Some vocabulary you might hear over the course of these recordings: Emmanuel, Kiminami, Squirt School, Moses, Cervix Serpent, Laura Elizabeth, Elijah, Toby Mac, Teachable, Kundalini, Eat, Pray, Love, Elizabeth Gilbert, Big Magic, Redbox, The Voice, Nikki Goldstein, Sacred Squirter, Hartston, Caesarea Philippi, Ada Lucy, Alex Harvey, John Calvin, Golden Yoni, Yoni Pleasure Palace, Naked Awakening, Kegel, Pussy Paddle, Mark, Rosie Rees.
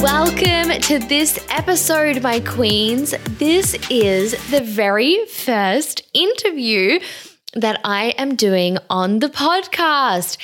Welcome to this episode, my queens. This is the very first interview that I am doing on the podcast,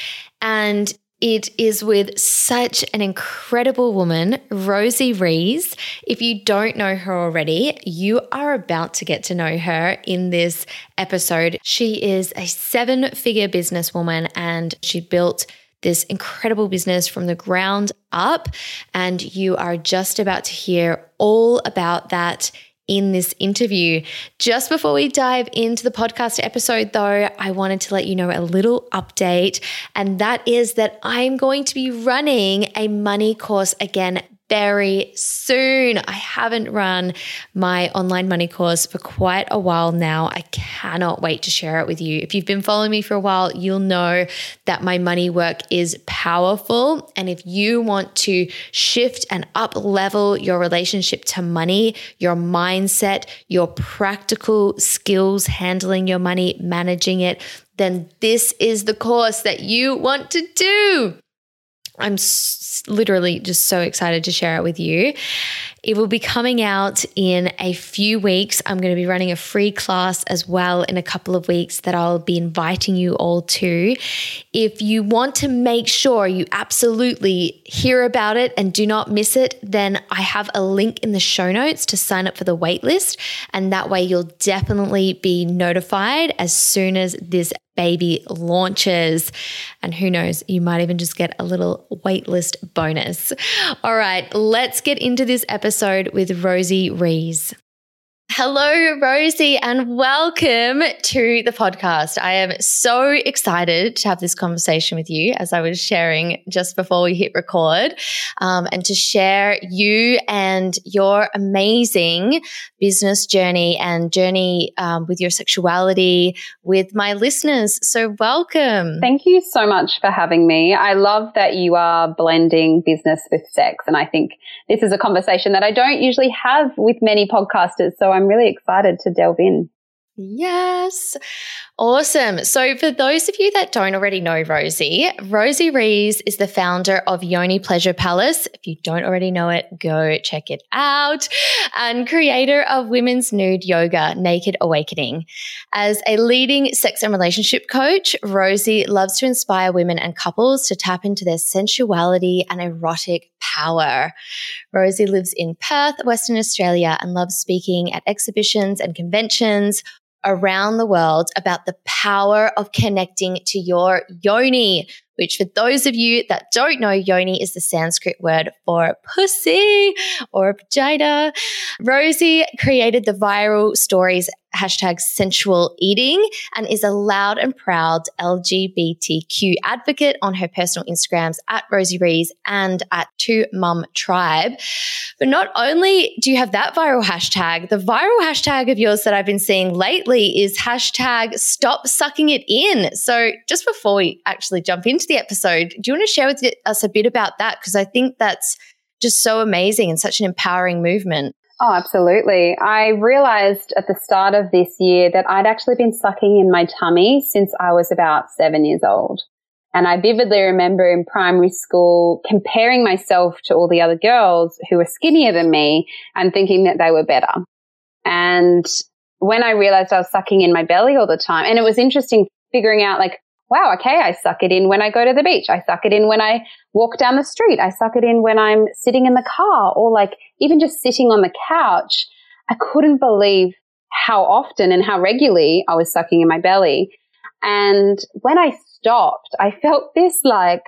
and it is with such an incredible woman, Rosie Rees. If you don't know her already, you are about to get to know her in this episode. She is a seven-figure businesswoman, and she built this incredible business from the ground up, and you are just about to hear all about that in this interview. Just before we dive into the podcast episode though, I wanted to let you know a little update, and that is that I'm going to be running a money course again very soon. I haven't run my online money course for quite a while now. I cannot wait to share it with you. If you've been following me for a while, you'll know that my money work is powerful. And if you want to shift and up level your relationship to money, your mindset, your practical skills, handling your money, managing it, then this is the course that you want to do. I'm literally just so excited to share it with you. It will be coming out in a few weeks. I'm going to be running a free class as well in a couple of weeks that I'll be inviting you all to. If you want to make sure you absolutely hear about it and do not miss it, then I have a link in the show notes to sign up for the waitlist, and that way you'll definitely be notified as soon as this baby launches. And who knows, you might even just get a little waitlist bonus. All right, let's get into this episode with Rosie Rees. Hello, Rosie, and welcome to the podcast. I am so excited to have this conversation with you, as I was sharing just before we hit record, and to share you and your amazing business journey and journey with your sexuality with my listeners. So welcome. Thank you so much for having me. I love that you are blending business with sex, and I think this is a conversation that I don't usually have with many podcasters, so I'm really excited to delve in. Yes. Awesome. So for those of you that don't already know Rosie, Rosie Rees is the founder of Yoni Pleasure Palace. If you don't already know it, go check it out. And creator of women's nude yoga, Naked Awakening. As a leading sex and relationship coach, Rosie loves to inspire women and couples to tap into their sensuality and erotic power. Rosie lives in Perth, Western Australia, and loves speaking at exhibitions and conventions around the world about the power of connecting to your yoni, which for those of you that don't know, yoni is the Sanskrit word for pussy or vagina. Rosie created the viral stories #sensual eating and is a loud and proud LGBTQ advocate on her personal Instagrams @Rosie Rees and @2mumtribe. But not only do you have that viral hashtag, the viral hashtag of yours that I've been seeing lately is #StopSuckingItIn. So just before we actually jump into the episode, do you want to share with us a bit about that? Because I think that's just so amazing and such an empowering movement. Oh, absolutely. I realized at the start of this year that I'd actually been sucking in my tummy since I was about 7 years old. And I vividly remember in primary school comparing myself to all the other girls who were skinnier than me and thinking that they were better. And when I realized I was sucking in my belly all the time, and it was interesting figuring out like, wow, okay, I suck it in when I go to the beach. I suck it in when I walk down the street. I suck it in when I'm sitting in the car, or like even just sitting on the couch. I couldn't believe how often and how regularly I was sucking in my belly. And when I stopped, I felt this like,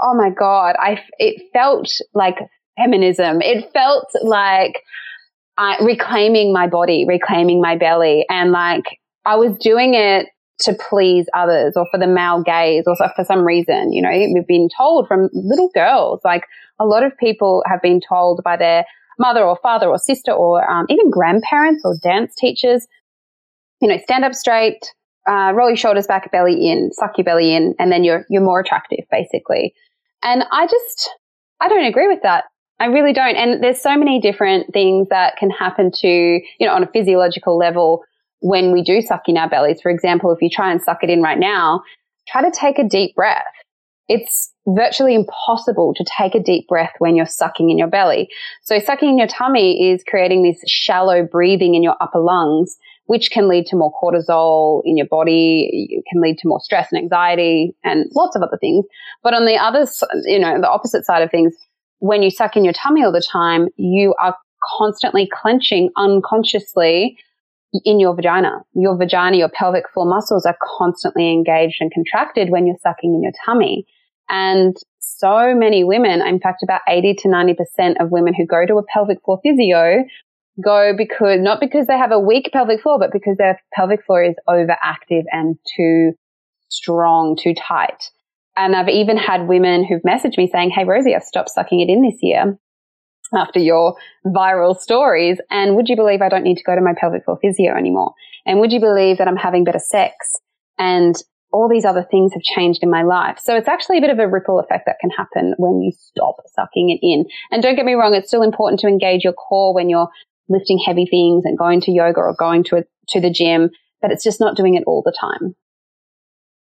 oh my God, it felt like feminism. It felt like reclaiming my body, reclaiming my belly. And like I was doing it to please others or for the male gaze or for some reason, you know, we've been told from little girls, like a lot of people have been told by their mother or father or sister or even grandparents or dance teachers, you know, stand up straight, roll your shoulders back, belly in, suck your belly in, and then you're more attractive basically. And I don't agree with that. I really don't. And there's so many different things that can happen to, you know, on a physiological level when we do suck in our bellies. For example, if you try and suck it in right now, try to take a deep breath. It's virtually impossible to take a deep breath when you're sucking in your belly. So sucking in your tummy is creating this shallow breathing in your upper lungs, which can lead to more cortisol in your body. It can lead to more stress and anxiety and lots of other things. But on the other, you know, the opposite side of things, when you suck in your tummy all the time, you are constantly clenching unconsciously in your vagina. Your vagina, your pelvic floor muscles are constantly engaged and contracted when you're sucking in your tummy. And so many women, in fact, about 80 to 90% of women who go to a pelvic floor physio go because, not because they have a weak pelvic floor, but because their pelvic floor is overactive and too strong, too tight. And I've even had women who've messaged me saying, hey, Rosie, I've stopped sucking it in this year after your viral stories. And would you believe I don't need to go to my pelvic floor physio anymore? And would you believe that I'm having better sex? And all these other things have changed in my life. So it's actually a bit of a ripple effect that can happen when you stop sucking it in. And don't get me wrong, it's still important to engage your core when you're lifting heavy things and going to yoga or going to the gym, but it's just not doing it all the time.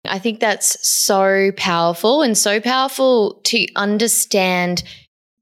I think that's so powerful, and so powerful to understand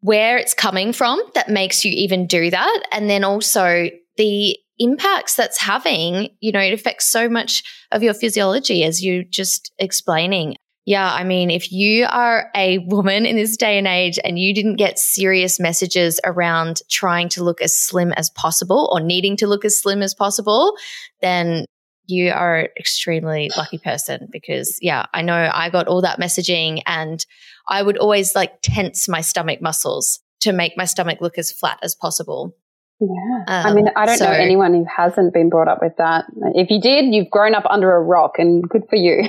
where it's coming from that makes you even do that. And then also the impacts that's having, you know, it affects so much of your physiology as you just explaining. Yeah, I mean, if you are a woman in this day and age and you didn't get serious messages around trying to look as slim as possible or needing to look as slim as possible, then you are an extremely lucky person because, yeah, I know I got all that messaging and I would always like tense my stomach muscles to make my stomach look as flat as possible. Yeah. I mean, I don't know anyone who hasn't been brought up with that. If you did, you've grown up under a rock, and good for you.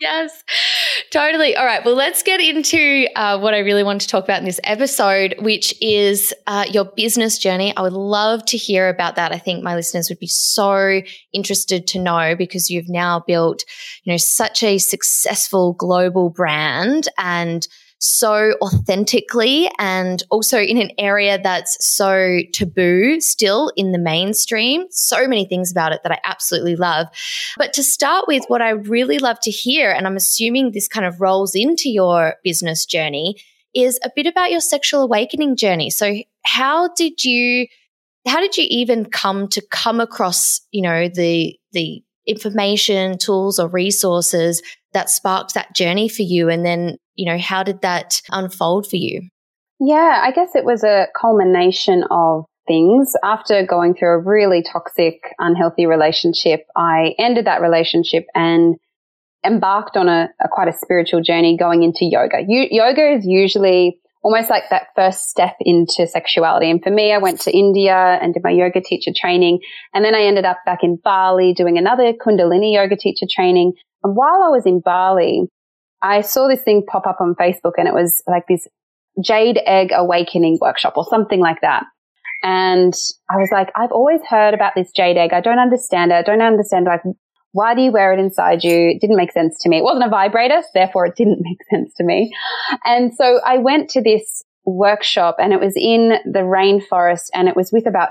Yes, totally. All right. Well, let's get into what I really want to talk about in this episode, which is your business journey. I would love to hear about that. I think my listeners would be so interested to know because you've now built, you know, such a successful global brand and so authentically, and also in an area that's so taboo still in the mainstream. So many things about it that I absolutely love. But to start with, what I really love to hear, and I'm assuming this kind of rolls into your business journey, is a bit about your sexual awakening journey. So how did you even come across, you know, the information, tools or resources that sparked that journey for you? And then, you know, how did that unfold for you? Yeah, I guess it was a culmination of things. After going through a really toxic, unhealthy relationship, I ended that relationship and embarked on a quite a spiritual journey going into yoga. Yoga is usually almost like that first step into sexuality. And for me, I went to India and did my yoga teacher training. And then I ended up back in Bali doing another Kundalini yoga teacher training. And while I was in Bali, I saw this thing pop up on Facebook, and it was like this Jade Egg Awakening workshop or something like that. And I was like, I've always heard about this jade egg. I don't understand it. I don't understand, like, why do you wear it inside you? It didn't make sense to me. It wasn't a vibrator, therefore it didn't make sense to me. And so I went to this workshop, and it was in the rainforest, and it was with about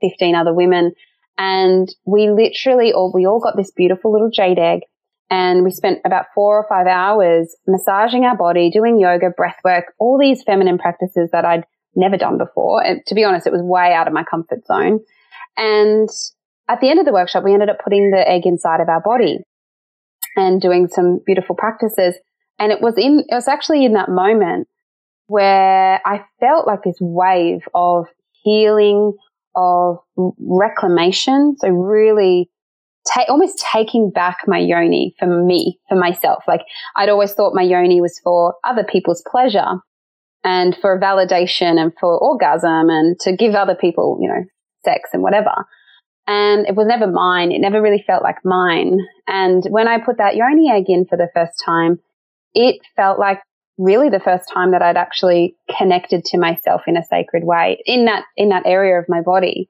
15 other women. And we all got this beautiful little jade egg. And we spent about 4 or 5 hours massaging our body, doing yoga, breath work, all these feminine practices that I'd never done before. And to be honest, it was way out of my comfort zone. And at the end of the workshop, we ended up putting the egg inside of our body and doing some beautiful practices. And it was actually in that moment where I felt like this wave of healing, of reclamation. So really almost taking back my yoni for myself. Like, I'd always thought my yoni was for other people's pleasure and for validation and for orgasm and to give other people, you know, sex and whatever. And it was never mine. It never really felt like mine. And when I put that yoni egg in for the first time, it felt like really the first time that I'd actually connected to myself in a sacred way in that area of my body.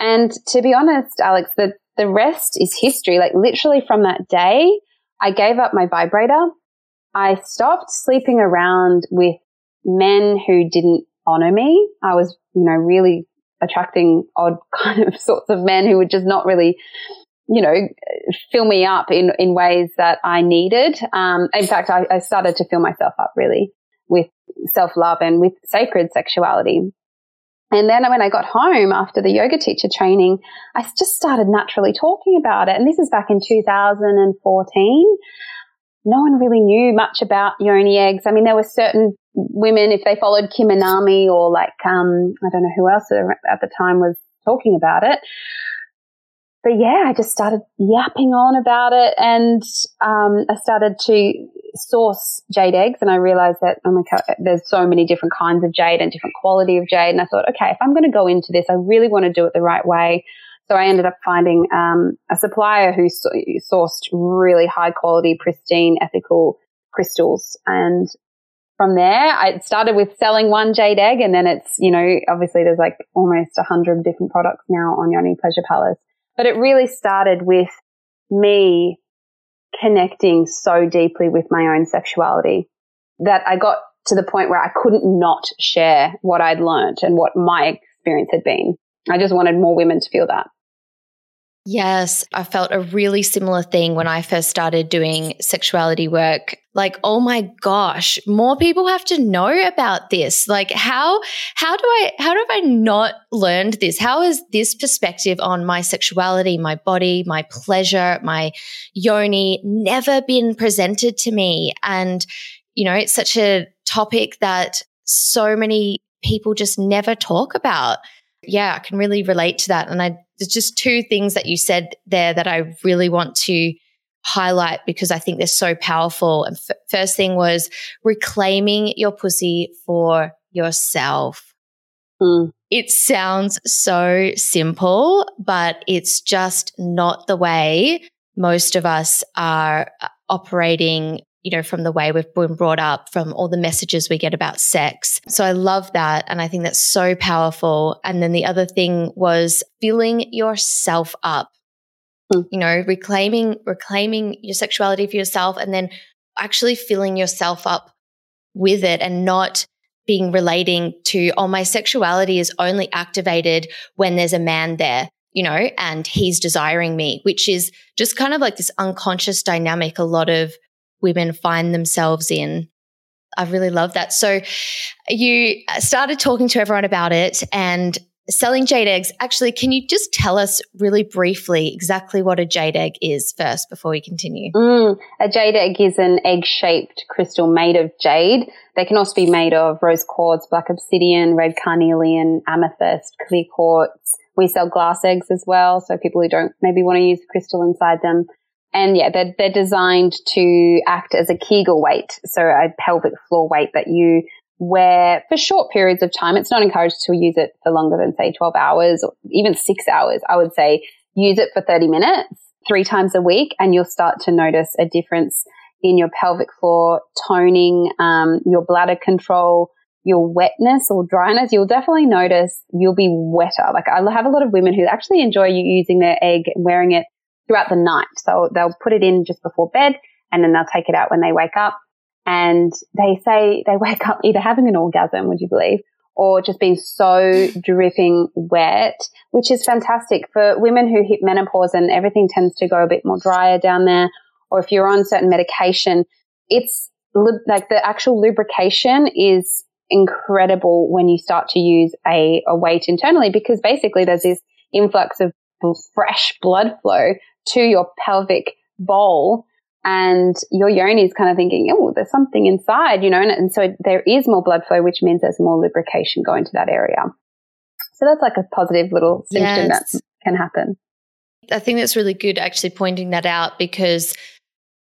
And to be honest, Alex, the rest is history. Like, literally from that day, I gave up my vibrator. I stopped sleeping around with men who didn't honor me. I was, you know, really attracting odd kind of sorts of men who would just not really, you know, fill me up in ways that I needed. In fact, I started to fill myself up really with self-love and with sacred sexuality. And then when I got home after the yoga teacher training, I just started naturally talking about it. And this is back in 2014. No one really knew much about yoni eggs. I mean, there were certain women, if they followed Kiminami or like, I don't know who else at the time was talking about it. But yeah, I just started yapping on about it, and I started to source jade eggs, and I realized that, oh my God, there's so many different kinds of jade and different quality of jade. And I thought, okay, if I'm going to go into this, I really want to do it the right way. So I ended up finding a supplier who sourced really high quality, pristine, ethical crystals. And from there, I started with selling one jade egg, and then it's, you know, obviously there's like almost 100 different products now on Yoni Pleasure Palace. But it really started with me connecting so deeply with my own sexuality that I got to the point where I couldn't not share what I'd learned and what my experience had been. I just wanted more women to feel that. Yes, I felt a really similar thing when I first started doing sexuality work. Like, oh my gosh, more people have to know about this. Like, how have I not learned this? How is this perspective on my sexuality, my body, my pleasure, my yoni never been presented to me? And, you know, it's such a topic that so many people just never talk about. Yeah, I can really relate to that. And there's just two things that you said there that I really want to highlight because I think they're so powerful. And first thing was reclaiming your pussy for yourself. Mm. It sounds so simple, but it's just not the way most of us are operating, you know, from the way we've been brought up, from all the messages we get about sex. So I love that. And I think that's so powerful. And then the other thing was filling yourself up, you know, reclaiming your sexuality for yourself, and then actually filling yourself up with it and not being relating to, oh, my sexuality is only activated when there's a man there, you know, and he's desiring me, which is just kind of like this unconscious dynamic a lot of women find themselves in. I really love that. So you started talking to everyone about it and selling jade eggs. Actually, can you just tell us really briefly exactly what a jade egg is first before we continue? A jade egg is an egg-shaped crystal made of jade. They can also be made of rose quartz, black obsidian, red carnelian, amethyst, clear quartz. We sell glass eggs as well, so people who don't maybe want to use the crystal inside them. And yeah, they're designed to act as a Kegel weight, so a pelvic floor weight that you wear for short periods of time. It's not encouraged to use it for longer than, say, 12 hours or even 6 hours. I would say use it for 30 minutes 3 times a week, and you'll start to notice a difference in your pelvic floor toning, your bladder control, your wetness or dryness. You'll definitely notice you'll be wetter. Like, I have a lot of women who actually enjoy using their egg and wearing it throughout the night. So they'll put it in just before bed, and then they'll take it out when they wake up. And they say they wake up either having an orgasm, would you believe, or just being so dripping wet, which is fantastic for women who hit menopause and everything tends to go a bit more drier down there. Or if you're on certain medication, it's like the actual lubrication is incredible when you start to use a weight internally, because basically there's this influx of fresh blood flow to your pelvic bowl, and your yoni is kind of thinking, oh, there's something inside, you know, and so there is more blood flow, which means there's more lubrication going to that area. So that's like a positive little symptom that can happen. I think that's really good actually pointing that out, because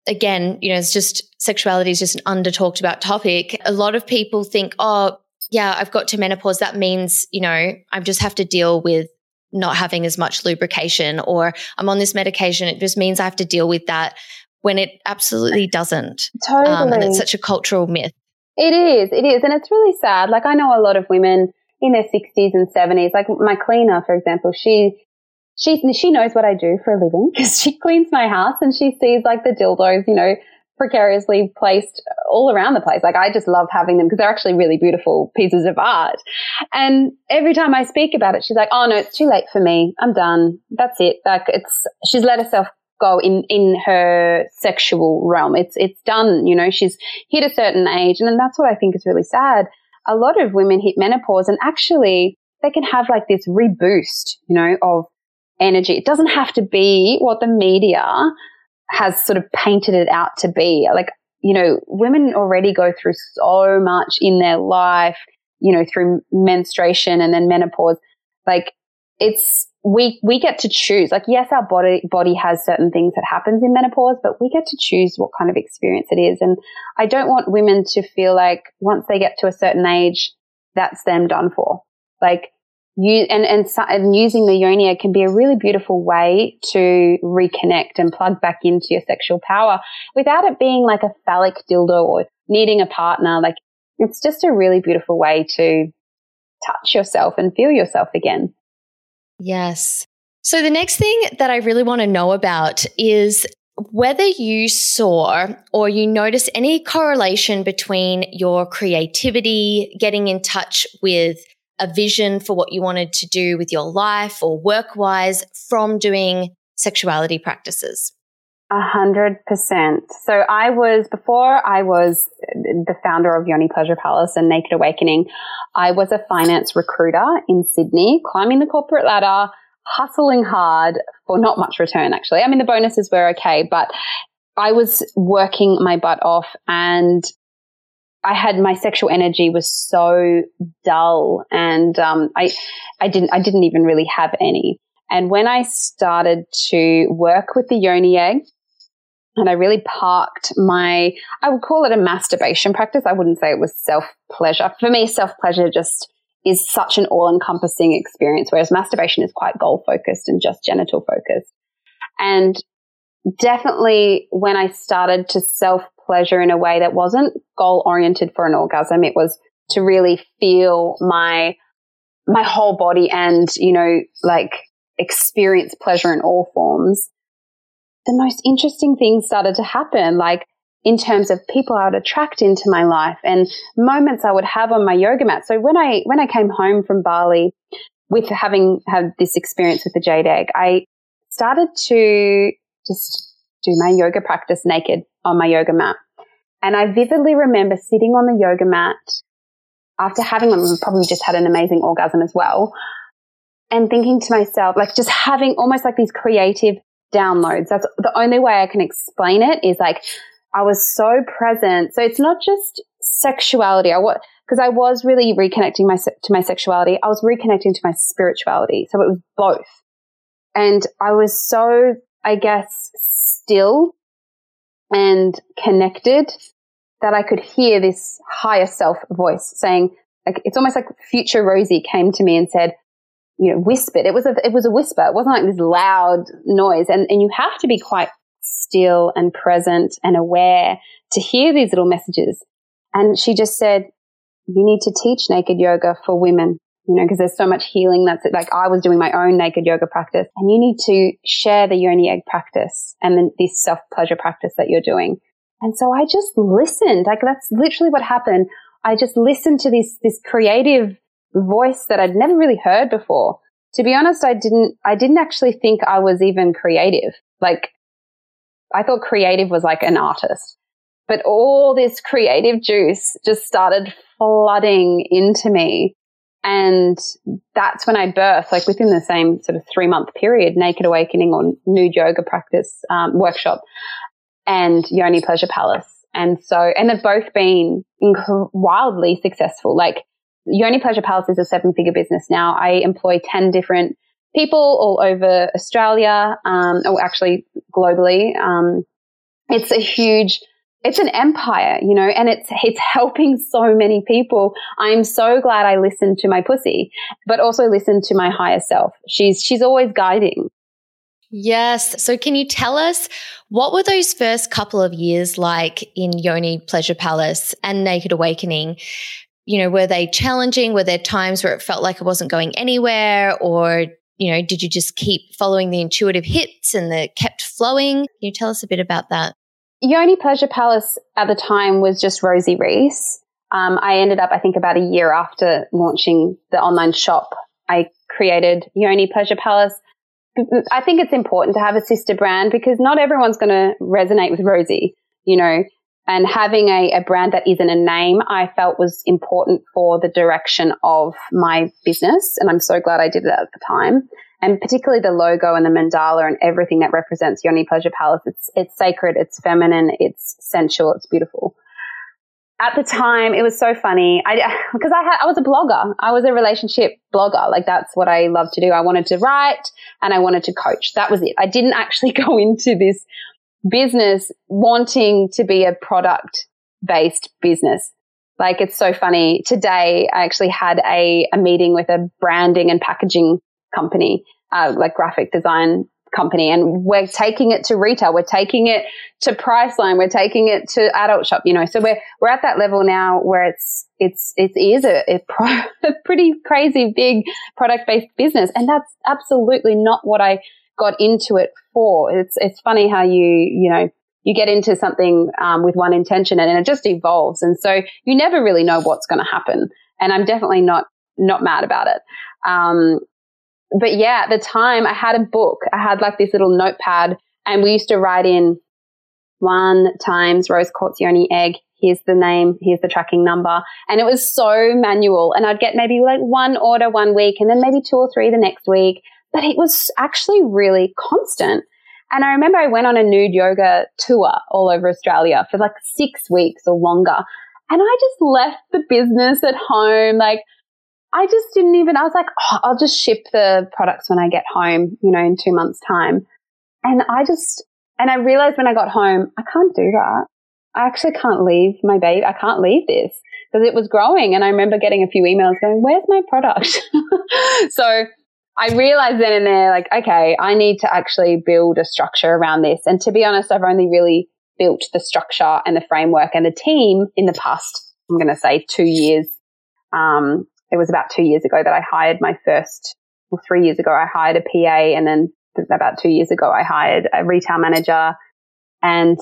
again, you know, it's just sexuality is just an under-talked about topic. A lot of people think, oh, yeah, I've got to menopause. That means, you know, I just have to deal with not having as much lubrication, or I'm on this medication. It just means I have to deal with that, when it absolutely doesn't. Totally. And it's such a cultural myth. It is. It is. And it's really sad. Like, I know a lot of women in their 60s and 70s, like my cleaner, for example, she knows what I do for a living, because she cleans my house, and she sees like the dildos, you know, precariously placed all around the place. Like, I just love having them because they're actually really beautiful pieces of art. And every time I speak about it, she's like, oh no, it's too late for me. I'm done. That's it. Like, it's, she's let herself go in her sexual realm. It's done, you know, she's hit a certain age. And that's what I think is really sad. A lot of women hit menopause and actually they can have like this reboost, you know, of energy. It doesn't have to be what the media has sort of painted it out to be. Like, you know, women already go through so much in their life, you know, through menstruation and then menopause. Like, it's, we get to choose. Like, yes, our body has certain things that happens in menopause, but we get to choose what kind of experience it is. And I don't want women to feel like once they get to a certain age, that's them done for. Like, and using the yoni egg can be a really beautiful way to reconnect and plug back into your sexual power without it being like a phallic dildo or needing a partner. Like, it's just a really beautiful way to touch yourself and feel yourself again. Yes. So the next thing that I really want to know about is whether you saw or you noticed any correlation between your creativity, getting in touch with a vision for what you wanted to do with your life or work-wise from doing sexuality practices? 100%. So before I was the founder of Yoni Pleasure Palace and Naked Awakening, I was a finance recruiter in Sydney, climbing the corporate ladder, hustling hard for not much return, actually. I mean, the bonuses were okay, but I was working my butt off, and my sexual energy was so dull, and I didn't even really have any. And when I started to work with the yoni egg, and I really parked I would call it a masturbation practice. I wouldn't say it was self-pleasure. For me, self-pleasure just is such an all-encompassing experience, whereas masturbation is quite goal-focused and just genital-focused. And definitely when I started to self-pleasure in a way that wasn't goal-oriented for an orgasm, it was to really feel my whole body and, you know, like experience pleasure in all forms, the most interesting things started to happen, like in terms of people I would attract into my life and moments I would have on my yoga mat. So when I came home from Bali with having had this experience with the jade egg, I started to just do my yoga practice naked on my yoga mat. And I vividly remember sitting on the yoga mat after having probably just had an amazing orgasm as well, and thinking to myself, like just having almost like these creative downloads. That's the only way I can explain it, is like I was so present. So it's not just sexuality. Because I was really reconnecting to my sexuality. I was reconnecting to my spirituality. So it was both. And I was so, I guess, still and connected that I could hear this higher self voice saying, like, it's almost like future Rosie came to me and said, you know, whispered. It was a whisper. It wasn't like this loud noise. And you have to be quite still and present and aware to hear these little messages. And she just said, you need to teach naked yoga for women, you know, because there's so much healing. That's it. Like, I was doing my own naked yoga practice, and you need to share the yoni egg practice and then this self-pleasure practice that you're doing. And so I just listened. Like, that's literally what happened. I just listened to this creative voice that I'd never really heard before. To be honest, I didn't actually think I was even creative. Like, I thought creative was like an artist. But all this creative juice just started flooding into me. And that's when I birthed, like within the same sort of 3-month period, Naked Awakening or Nude Yoga Practice workshop and Yoni Pleasure Palace. And they've both been wildly successful. Like, Yoni Pleasure Palace is a 7-figure business now. I employ 10 different people all over Australia, or actually globally. It's a huge, it's an empire, you know, and it's helping so many people. I'm so glad I listened to my pussy, but also listened to my higher self. She's always guiding. Yes. So can you tell us, what were those first couple of years like in Yoni Pleasure Palace and Naked Awakening? You know, were they challenging? Were there times where it felt like it wasn't going anywhere? Or, you know, did you just keep following the intuitive hits and the kept flowing? Can you tell us a bit about that? Yoni Pleasure Palace at the time was just Rosie Rees. I ended up, I think, about a year after launching the online shop, I created Yoni Pleasure Palace. I think it's important to have a sister brand because not everyone's going to resonate with Rosie, you know, and having a brand that isn't a name I felt was important for the direction of my business, and I'm so glad I did it at the time. And particularly the logo and the mandala and everything that represents Yoni Pleasure Palace, it's sacred, it's feminine, it's sensual, it's beautiful. At the time, it was so funny because I was a blogger. I was a relationship blogger. Like, that's what I loved to do. I wanted to write and I wanted to coach. That was it. I didn't actually go into this business wanting to be a product-based business. Like, it's so funny. Today, I actually had a meeting with a branding and packaging company, like graphic design company, and we're taking it to retail, we're taking it to Priceline, we're taking it to Adult Shop, you know. So we're at that level now where it is a pretty crazy big product-based business, and that's absolutely not what I got into it for. It's funny how you know, you get into something with one intention and it just evolves, and so you never really know what's going to happen. And I'm definitely not mad about it. But yeah, at the time I had a book. I had like this little notepad, and we used to write in 1 times rose quartz yoni egg. Here's the name. Here's the tracking number. And it was so manual. And I'd get maybe like 1 order 1 week and then maybe 2 or 3 the next week. But it was actually really constant. And I remember I went on a nude yoga tour all over Australia for like 6 weeks or longer. And I just left the business at home. Like, I just didn't even, I was like, oh, I'll just ship the products when I get home, you know, in 2 months' time. And I realized when I got home, I can't do that. I actually can't leave my baby. I can't leave this, because it was growing. And I remember getting a few emails going, where's my product? So I realized then and there, like, okay, I need to actually build a structure around this. And to be honest, I've only really built the structure and the framework and the team in the past, I'm going to say 2 years. It was about 2 years ago that I hired my first, or 3 years ago, I hired a PA, and then about 2 years ago, I hired a retail manager. And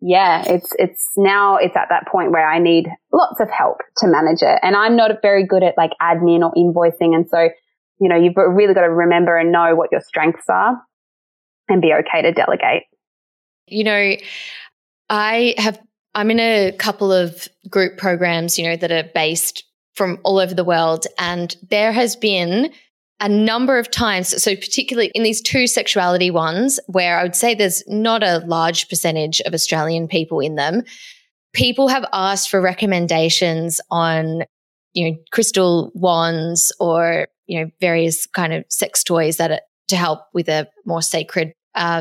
yeah, it's now at that point where I need lots of help to manage it. And I'm not very good at like admin or invoicing. And so, you know, you've really got to remember and know what your strengths are and be okay to delegate. You know, I'm in a couple of group programs, you know, that are based from all over the world. And there has been a number of times, so particularly in these 2 sexuality ones, where I would say there's not a large percentage of Australian people in them, people have asked for recommendations on, you know, crystal wands or, you know, various kind of sex toys that are to help with a more sacred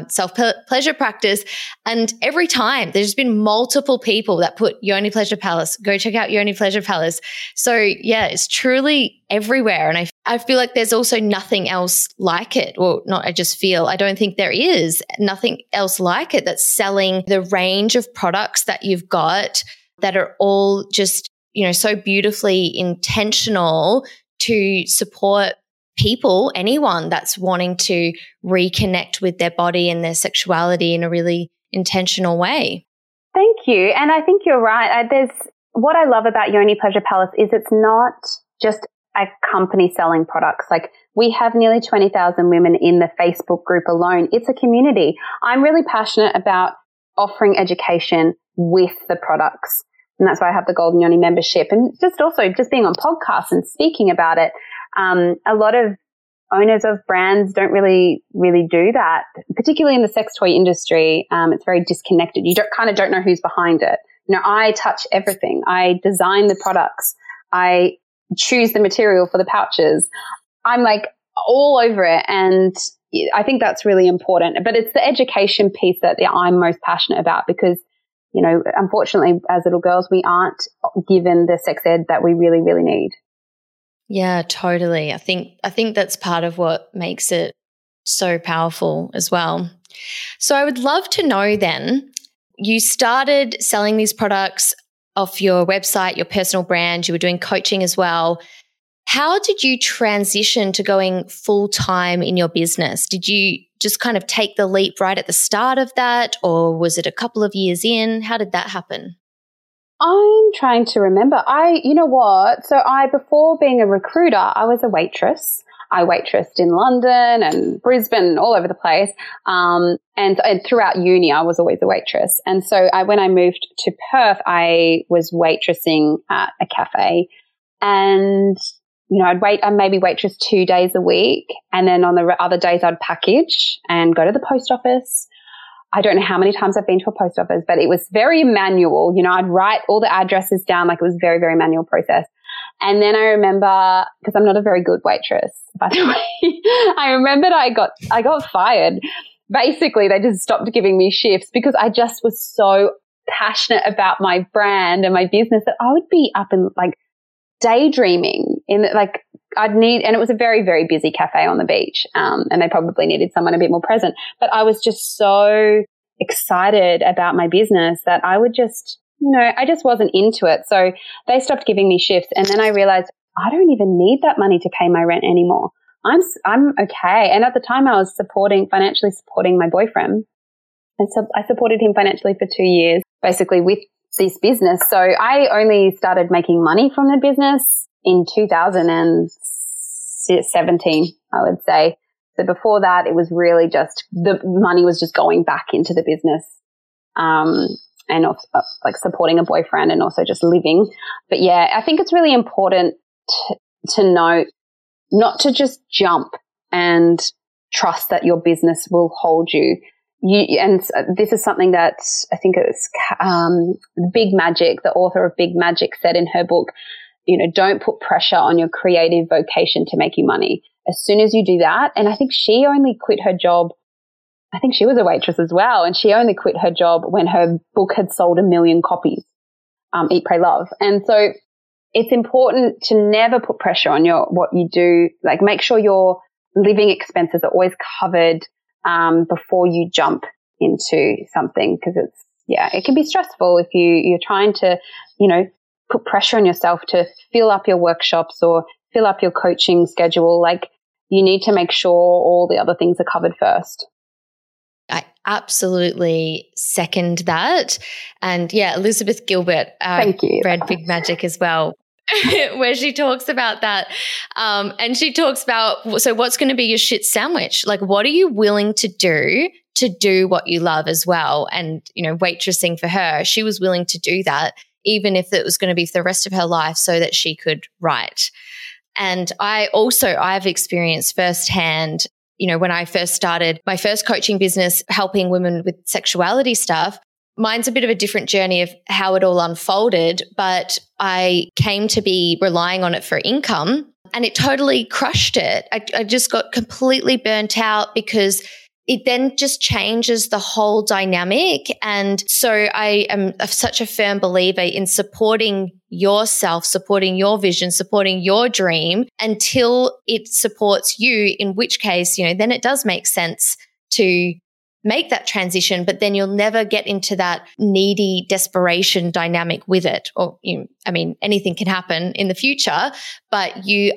self-pleasure practice. And every time there's been multiple people that put Yoni Pleasure Palace, go check out Yoni Pleasure Palace. So yeah, it's truly everywhere. And I feel like there's also nothing else like it. Well, not I just feel, I don't think there is nothing else like it that's selling the range of products that you've got that are all just, you know, so beautifully intentional to support people, anyone that's wanting to reconnect with their body and their sexuality in a really intentional way. Thank you. And I think you're right. There's what I love about Yoni Pleasure Palace is it's not just a company selling products. Like, we have nearly 20,000 women in the Facebook group alone. It's a community. I'm really passionate about offering education with the products. And that's why I have the Golden Yoni membership, and also being on podcasts and speaking about it. A lot of owners of brands don't really do that, particularly in the sex toy industry. It's very disconnected. You don't know who's behind it. You know, I touch everything. I design the products. I choose the material for the pouches. I'm like, all over it. And I think that's really important. But it's the education piece that I'm most passionate about, because, you know, unfortunately, as little girls, we aren't given the sex ed that we really, really need. Yeah, totally. I think that's part of what makes it so powerful as well. So I would love to know then, you started selling these products off your website, your personal brand, you were doing coaching as well. How did you transition to going full-time in your business? Did you just kind of take the leap right at the start of that, or was it a couple of years in? How did that happen? I'm trying to remember. You know what? So before being a recruiter, I was a waitress. I waitressed in London and Brisbane and all over the place. And throughout uni, I was always a waitress. And so when I moved to Perth, I was waitressing at a cafe, and you know, I'd maybe waitress 2 days a week, and then on the other days I'd package and go to the post office. I don't know how many times I've been to a post office, but it was very manual. You know, I'd write all the addresses down, like it was very, very manual process. And then I remember, because I'm not a very good waitress, by the way, I remembered I got fired. Basically, they just stopped giving me shifts because I just was so passionate about my brand and my business that I would be up and like daydreaming in like I'd need, and it was a very, very busy cafe on the beach, and they probably needed someone a bit more present, but I was just so excited about my business that I would just, you know, I just wasn't into it. So they stopped giving me shifts, and then I realized I don't even need that money to pay my rent anymore. I'm okay. And at the time I was financially supporting my boyfriend, and so I supported him financially for 2 years basically with this business. So I only started making money from the business in 2017, I would say. So before that, it was really just the money was just going back into the business, and also, like supporting a boyfriend and also just living. But yeah, I think it's really important to know not to just jump and trust that your business will hold you. And this is something that I think it was Big Magic, the author of Big Magic, said in her book, you know, don't put pressure on your creative vocation to make you money. As soon as you do that, and I think she only quit her job, I think she was a waitress as well, and she only quit her job when her book had sold 1 million copies, Eat, Pray, Love. And so it's important to never put pressure on what you do, like make sure your living expenses are always covered before you jump into something, because it can be stressful if you're trying to, you know, put pressure on yourself to fill up your workshops or fill up your coaching schedule. Like you need to make sure all the other things are covered first. I absolutely second that. And yeah, Elizabeth Gilbert read Big Magic as well, where she talks about that. And she talks about, so what's going to be your shit sandwich? Like, what are you willing to do what you love as well? And, you know, waitressing for her, she was willing to do that, even if it was going to be for the rest of her life so that she could write. And I've experienced firsthand, you know, when I first started my first coaching business, helping women with sexuality stuff, mine's a bit of a different journey of how it all unfolded, but I came to be relying on it for income and it totally crushed it. I just got completely burnt out because it then just changes the whole dynamic. And so I am such a firm believer in supporting yourself, supporting your vision, supporting your dream until it supports you, in which case, you know, then it does make sense to make that transition, but then you'll never get into that needy desperation dynamic with it. Or, you know, I mean, anything can happen in the future, but you're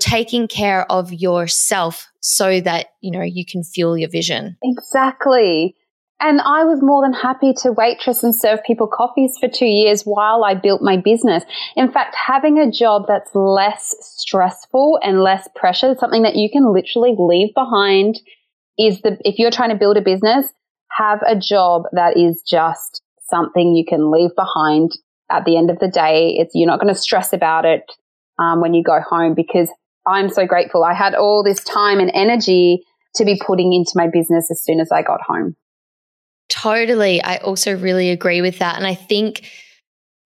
taking care of yourself so that, you know, you can fuel your vision. Exactly. And I was more than happy to waitress and serve people coffees for 2 years while I built my business. In fact, having a job that's less stressful and less pressure, something that you can literally leave behind, if you're trying to build a business, have a job that is just something you can leave behind at the end of the day. You're not going to stress about it when you go home, because I'm so grateful I had all this time and energy to be putting into my business as soon as I got home. Totally. I also really agree with that. And I think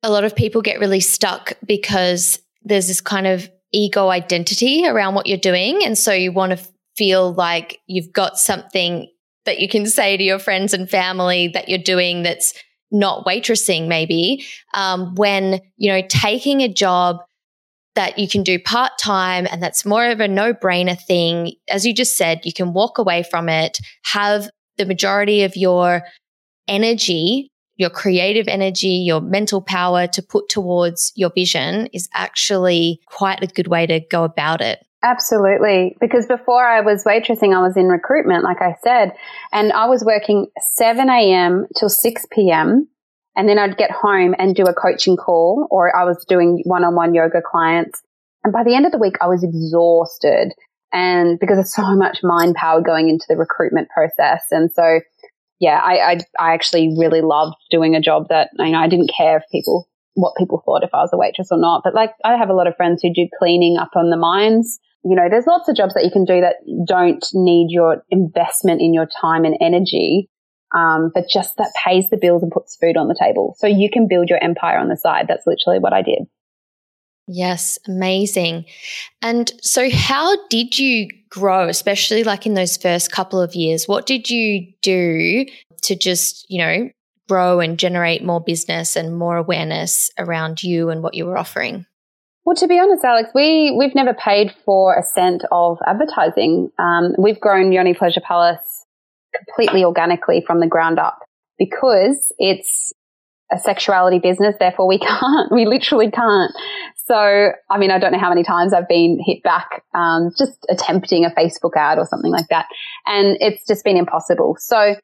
a lot of people get really stuck because there's this kind of ego identity around what you're doing. And so you want to feel like you've got something that you can say to your friends and family that you're doing that's not waitressing maybe, when, you know, taking a job that you can do part-time and that's more of a no-brainer thing. As you just said, you can walk away from it, have the majority of your energy, your creative energy, your mental power to put towards your vision is actually quite a good way to go about it. Absolutely. Because before I was waitressing, I was in recruitment, like I said, and I was working 7 a.m. till 6 p.m. and then I'd get home and do a coaching call, or I was doing one-on-one yoga clients. And by the end of the week, I was exhausted, and because there's so much mind power going into the recruitment process. And so, yeah, I actually really loved doing a job that, you know, I didn't care if people, what people thought if I was a waitress or not. But like, I have a lot of friends who do cleaning up on the mines. You know, there's lots of jobs that you can do that don't need your investment in your time and energy, but just that pays the bills and puts food on the table. So you can build your empire on the side. That's literally what I did. Yes, amazing. And so how did you grow, especially like in those first couple of years? What did you do to just, you know, grow and generate more business and more awareness around you and what you were offering? Well, to be honest, Alex, we've never paid for a cent of advertising. We've grown Yoni Pleasure Palace completely organically from the ground up because it's a sexuality business. Therefore, we literally can't. So, I mean, I don't know how many times I've been hit back just attempting a Facebook ad or something like that. And it's just been impossible. So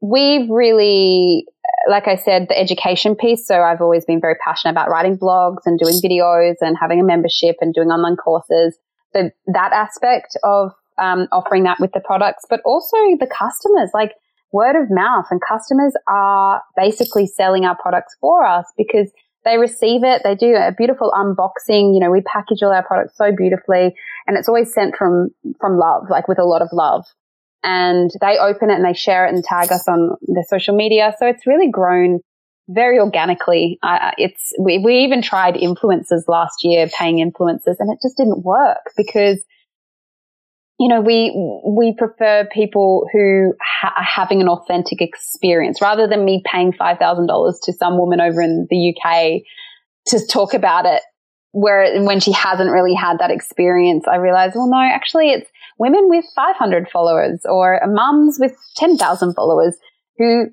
we've really, like I said, the education piece. So I've always been very passionate about writing blogs and doing videos and having a membership and doing online courses. So that aspect of offering that with the products, but also the customers, like word of mouth, and customers are basically selling our products for us because they receive it. They do a beautiful unboxing. You know, we package all our products so beautifully, and it's always sent from love, like with a lot of love. And they open it and they share it and tag us on their social media. So it's really grown very organically. We even tried influencers last year, paying influencers, and it just didn't work because, you know, we prefer people who are having an authentic experience rather than me paying $5,000 to some woman over in the UK to talk about it, when she hasn't really had that experience. I realized, well, no, actually it's women with 500 followers or mums with 10,000 followers who,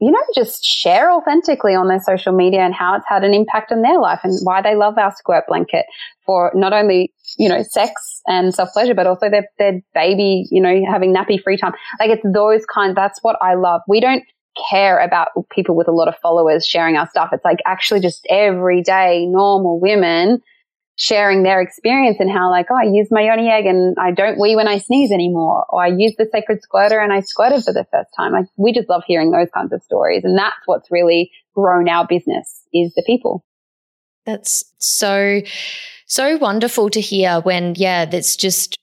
you know, just share authentically on their social media and how it's had an impact on their life and why they love our squirt blanket for not only, you know, sex and self-pleasure, but also their baby, you know, having nappy free time. Like it's those kind, that's what I love. We don't care about people with a lot of followers sharing our stuff. It's like actually just everyday normal women sharing their experience and how like, oh, I use my yoni egg and I don't wee when I sneeze anymore, or I use the sacred squirter and I squirted for the first time. Like we just love hearing those kinds of stories, and that's what's really grown our business is the people. That's so wonderful to hear when, yeah, that's just,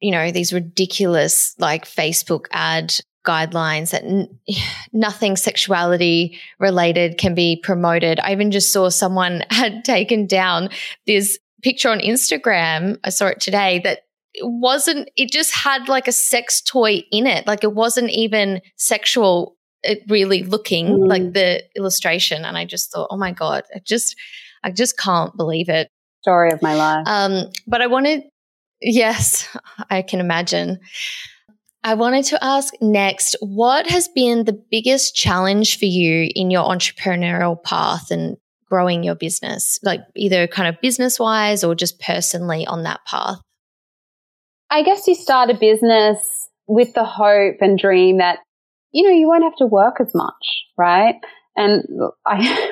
you know, these ridiculous like Facebook ad guidelines that nothing sexuality related can be promoted. I even just saw someone had taken down this picture on Instagram. I saw it today that it just had like a sex toy in it. Like it wasn't even sexual, it really looking like the illustration. And I just thought, oh my God, I just can't believe it. Story of my life. But yes, I can imagine. I wanted to ask next, what has been the biggest challenge for you in your entrepreneurial path and growing your business, like either kind of business-wise or just personally on that path? I guess you start a business with the hope and dream that, you know, you won't have to work as much, right? And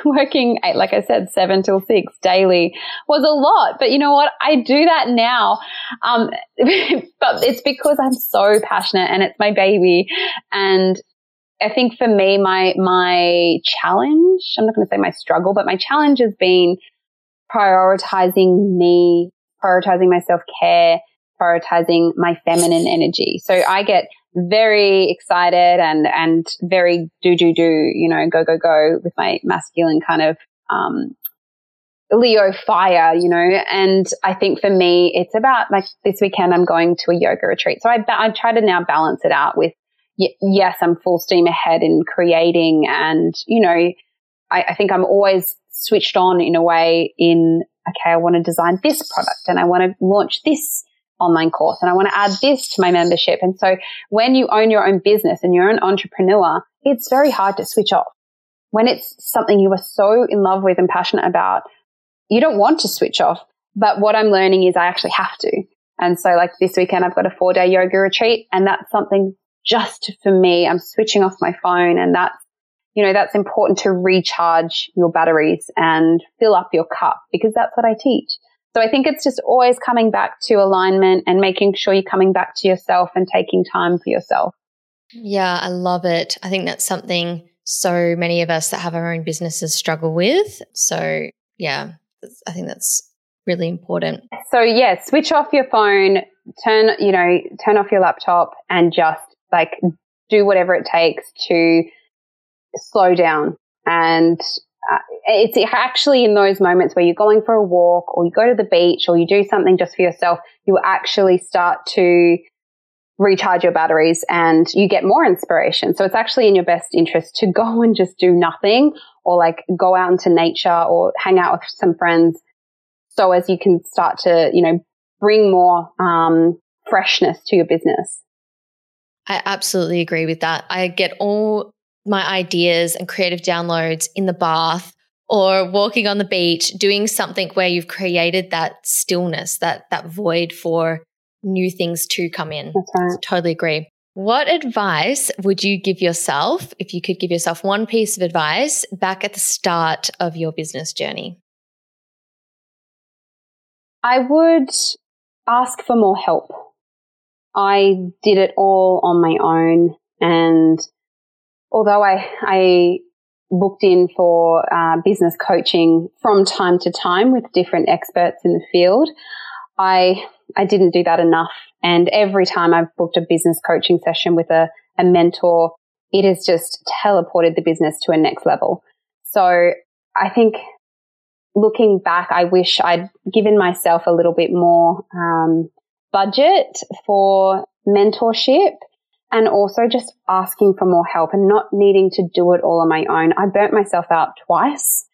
working, like I said, 7 till 6 daily was a lot. But you know what? I do that now. But it's because I'm so passionate and it's my baby. And I think for me, my challenge, I'm not going to say my struggle, but my challenge has been prioritizing me, prioritizing my self-care, prioritizing my feminine energy. So I get very excited and very do, you know, go with my masculine kind of Leo fire, you know, and I think for me, it's about like this weekend, I'm going to a yoga retreat. So I try to now balance it out with, yes, I'm full steam ahead in creating. And, you know, I think I'm always switched on in a way in, okay, I want to design this product and I want to launch this online course and I want to add this to my membership. And so when you own your own business and you're an entrepreneur, it's very hard to switch off. When it's something you are so in love with and passionate about, you don't want to switch off. But what I'm learning is I actually have to. And so like this weekend, I've got a 4-day yoga retreat, and that's something just for me. I'm switching off my phone, and that's, you know, that's important to recharge your batteries and fill up your cup, because that's what I teach. So I think it's just always coming back to alignment and making sure you're coming back to yourself and taking time for yourself. Yeah, I love it. I think that's something so many of us that have our own businesses struggle with. So yeah, I think that's really important. So yeah, switch off your phone, turn off your laptop, and just like do whatever it takes to slow down. And it's actually in those moments where you're going for a walk or you go to the beach or you do something just for yourself, you actually start to recharge your batteries and you get more inspiration. So it's actually in your best interest to go and just do nothing, or like go out into nature or hang out with some friends, so as you can start to, you know, bring more freshness to your business. I absolutely agree with that. I get all my ideas and creative downloads in the bath or walking on the beach, doing something where you've created that stillness, that void for new things to come in. That's right. So totally agree. What advice would you give yourself, if you could give yourself one piece of advice back at the start of your business journey? I would ask for more help. I did it all on my own, and although I booked in for business coaching from time to time with different experts in the field, I didn't do that enough. And every time I've booked a business coaching session with a mentor, it has just teleported the business to a next level. So I think looking back, I wish I'd given myself a little bit more budget for mentorship, and also just asking for more help and not needing to do it all on my own. I burnt myself out twice.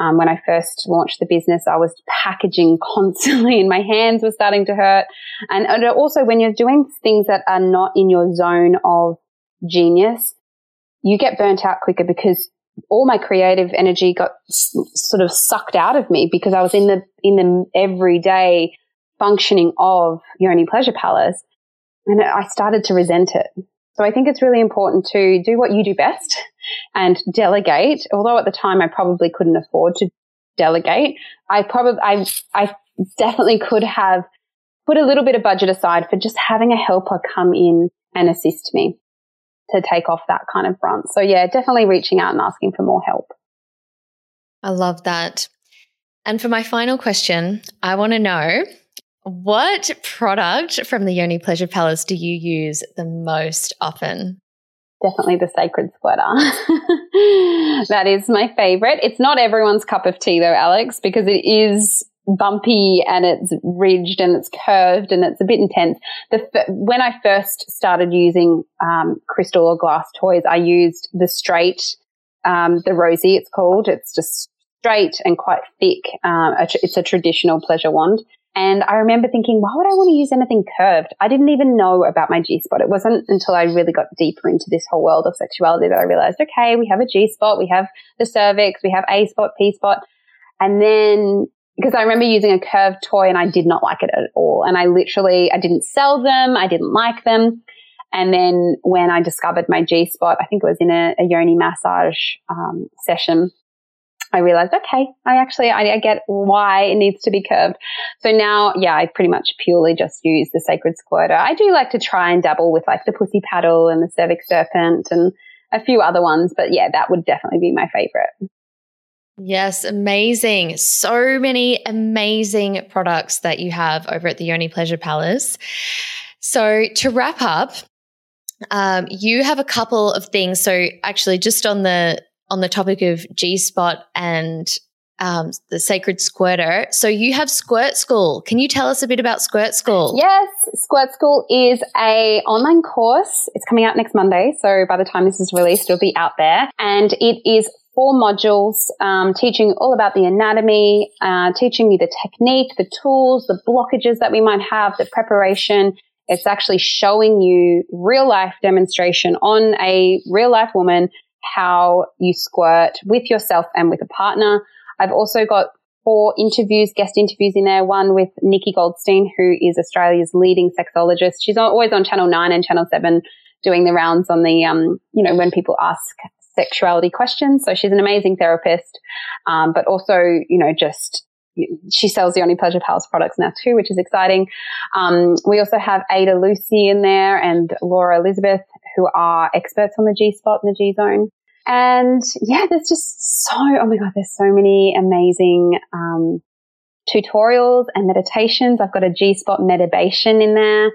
When I first launched the business, I was packaging constantly and my hands were starting to hurt. And also when you're doing things that are not in your zone of genius, you get burnt out quicker, because all my creative energy got sort of sucked out of me, because I was in the everyday functioning of Yoni Pleasure Palace, and I started to resent it. So I think it's really important to do what you do best and delegate. Although at the time I probably couldn't afford to delegate, I definitely could have put a little bit of budget aside for just having a helper come in and assist me to take off that kind of brunt. So yeah, definitely reaching out and asking for more help. I love that. And for my final question, I want to know, what product from the Yoni Pleasure Palace do you use the most often? Definitely the Sacred Squirter. That is my favorite. It's not everyone's cup of tea though, Alex, because it is bumpy and it's ridged and it's curved and it's a bit intense. When I first started using crystal or glass toys, I used the straight, the Rosie it's called. It's just straight and quite thick. It's a traditional pleasure wand. And I remember thinking, why would I want to use anything curved? I didn't even know about my G-spot. It wasn't until I really got deeper into this whole world of sexuality that I realized, okay, we have a G-spot, we have the cervix, we have A-spot, P-spot. And then, because I remember using a curved toy and I did not like it at all. And I didn't sell them. I didn't like them. And then when I discovered my G-spot, I think it was in a yoni massage session, I realized, okay, I get why it needs to be curved. So now, yeah, I pretty much purely just use the Sacred Squirter. I do like to try and dabble with like the Pussy Paddle and the Cervix Serpent and a few other ones. But yeah, that would definitely be my favorite. Yes, amazing. So many amazing products that you have over at the Yoni Pleasure Palace. So to wrap up, you have a couple of things. So actually just on the topic of G-spot and the Sacred Squirter. So you have Squirt School. Can you tell us a bit about Squirt School? Yes, Squirt School is an online course. It's coming out next Monday, so by the time this is released, it'll be out there. And it is 4 modules, teaching all about the anatomy, teaching you the technique, the tools, the blockages that we might have, the preparation. It's actually showing you real-life demonstration on a real-life woman how you squirt with yourself and with a partner. I've also got 4 interviews, guest interviews in there, one with Nikki Goldstein, who is Australia's leading sexologist. She's always on Channel 9 and Channel 7 doing the rounds on the, when people ask sexuality questions. So she's an amazing therapist, but also, she sells the Yoni Pleasure Palace products now too, which is exciting. We also have Ada Lucy in there and Laura Elizabeth, who are experts on the G-spot and the G-zone. And yeah, there's just there's so many amazing tutorials and meditations. I've got a G-spot meditation in there.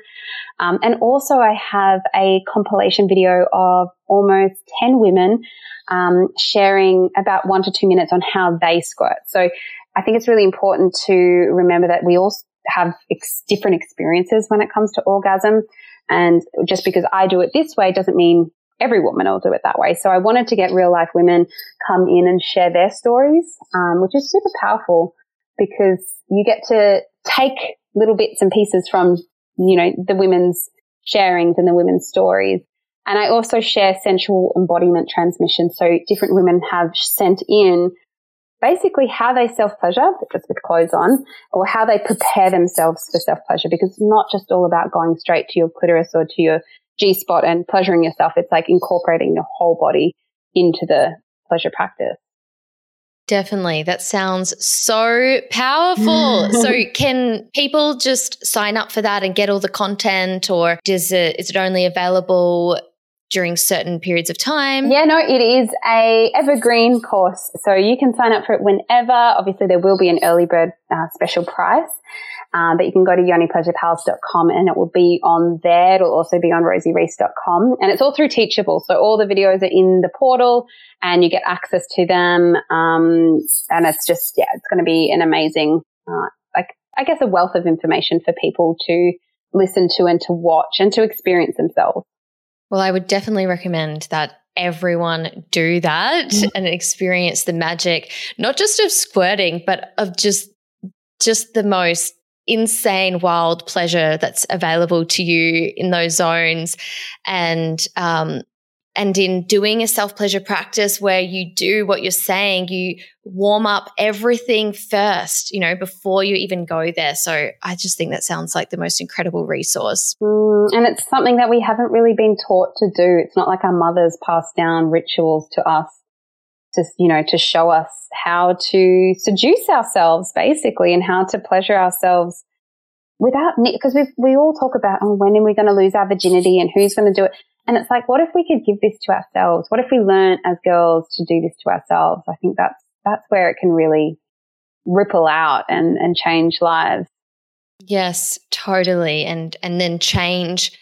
And also I have a compilation video of almost 10 women sharing about 1 to 2 minutes on how they squirt. So I think it's really important to remember that we all have different experiences when it comes to orgasm. And just because I do it this way doesn't mean every woman will do it that way. So I wanted to get real life women come in and share their stories, which is super powerful because you get to take little bits and pieces from, the women's sharings and the women's stories. And I also share sensual embodiment transmission. So different women have sent in basically how they self-pleasure, but just with clothes on, or how they prepare themselves for self-pleasure, because it's not just all about going straight to your clitoris or to your G-spot and pleasuring yourself. It's like incorporating your whole body into the pleasure practice. Definitely. That sounds so powerful. So can people just sign up for that and get all the content, or is it only available during certain periods of time? Yeah, no, it is a evergreen course. So you can sign up for it whenever. Obviously, there will be an early bird special price, but you can go to yonipleasurepalace.com and it will be on there. It'll also be on rosierees.com, and it's all through Teachable. So all the videos are in the portal and you get access to them. And it's just, it's going to be an amazing, a wealth of information for people to listen to and to watch and to experience themselves. Well, I would definitely recommend that everyone do that and experience the magic, not just of squirting, but of just the most insane, wild pleasure that's available to you in those zones, and in doing a self-pleasure practice where you do what you're saying, you warm up everything first, before you even go there. So I just think that sounds like the most incredible resource. And it's something that we haven't really been taught to do. It's not like our mothers passed down rituals to us to show us how to seduce ourselves basically and how to pleasure ourselves without, because we all talk about, when are we going to lose our virginity and who's going to do it? And it's like, what if we could give this to ourselves? What if we learn as girls to do this to ourselves? I think that's where it can really ripple out and change lives. Yes, totally. And then change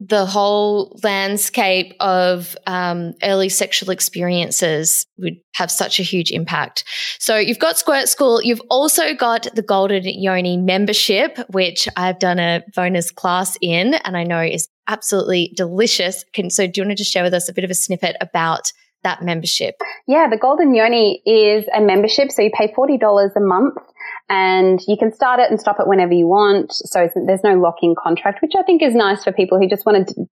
the whole landscape of early sexual experiences would have such a huge impact. So you've got Squirt School. You've also got the Golden Yoni membership, which I've done a bonus class in and I know is absolutely delicious. So do you want to just share with us a bit of a snippet about that membership? Yeah, the Golden Yoni is a membership. So you pay $40 a month and you can start it and stop it whenever you want. So there's no lock-in contract, which I think is nice for people who just want to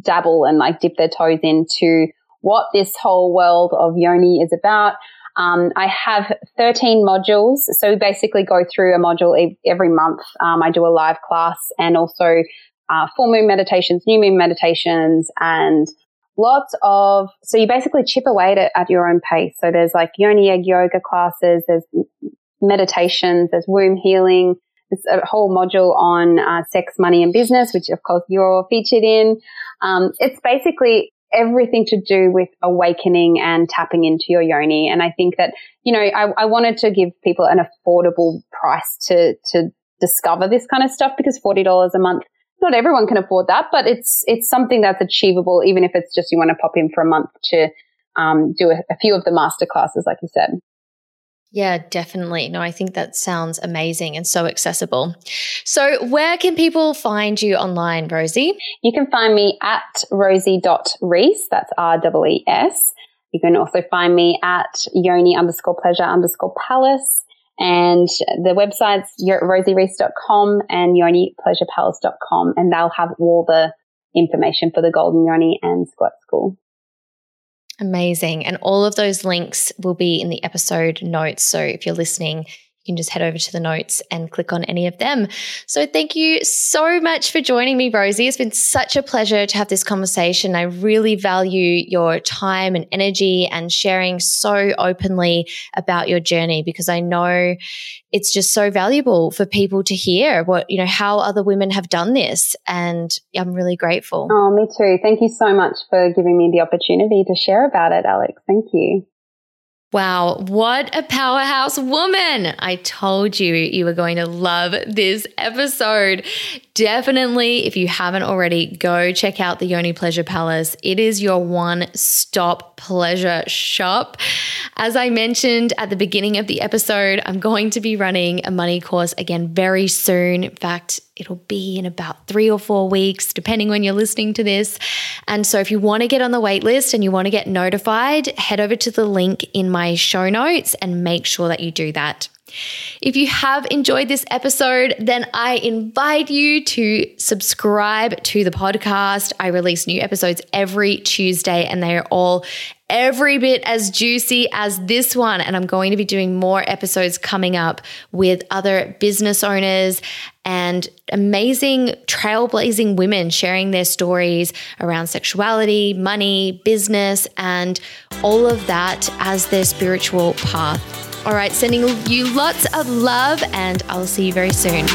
dabble and dip their toes into what this whole world of Yoni is about. I have 13 modules. So we basically go through a module every month. I do a live class and also full moon meditations, new moon meditations, and so you basically chip away at your own pace. So there's yoni egg yoga classes, there's meditations, there's womb healing. There's a whole module on sex, money, and business, which of course you're featured in. It's basically everything to do with awakening and tapping into your yoni. And I think that, I wanted to give people an affordable price to discover this kind of stuff, because $40 a month, not everyone can afford that, but it's something that's achievable, even if it's just you want to pop in for a month to do a few of the master classes, like you said. Yeah, definitely. No, I think that sounds amazing and so accessible. So where can people find you online, Rosie? You can find me at rosie.rees. That's R-E-E-S. You can also find me at yoni_pleasure_palace. And the website's rosierees.com and yonipleasurepalace.com. And they'll have all the information for the Golden Yoni and Squirt School. Amazing. And all of those links will be in the episode notes. So if you're listening, you can just head over to the notes and click on any of them. So thank you so much for joining me, Rosie. It's been such a pleasure to have this conversation. I really value your time and energy and sharing so openly about your journey, because I know it's just so valuable for people to hear what, you know, how other women have done this. And I'm really grateful. Oh, me too. Thank you so much for giving me the opportunity to share about it, Alex. Thank you. Wow, what a powerhouse woman. I told you were going to love this episode. Definitely, if you haven't already, go check out the Yoni Pleasure Palace. It is your one-stop pleasure shop. As I mentioned at the beginning of the episode, I'm going to be running a money course again very soon. In fact, it'll be in about 3 or 4 weeks, depending when you're listening to this. And so if you want to get on the wait list and you want to get notified, head over to the link in my show notes and make sure that you do that. If you have enjoyed this episode, then I invite you to subscribe to the podcast. I release new episodes every Tuesday and they are all every bit as juicy as this one. And I'm going to be doing more episodes coming up with other business owners and amazing trailblazing women sharing their stories around sexuality, money, business, and all of that as their spiritual path. All right, sending you lots of love and I'll see you very soon.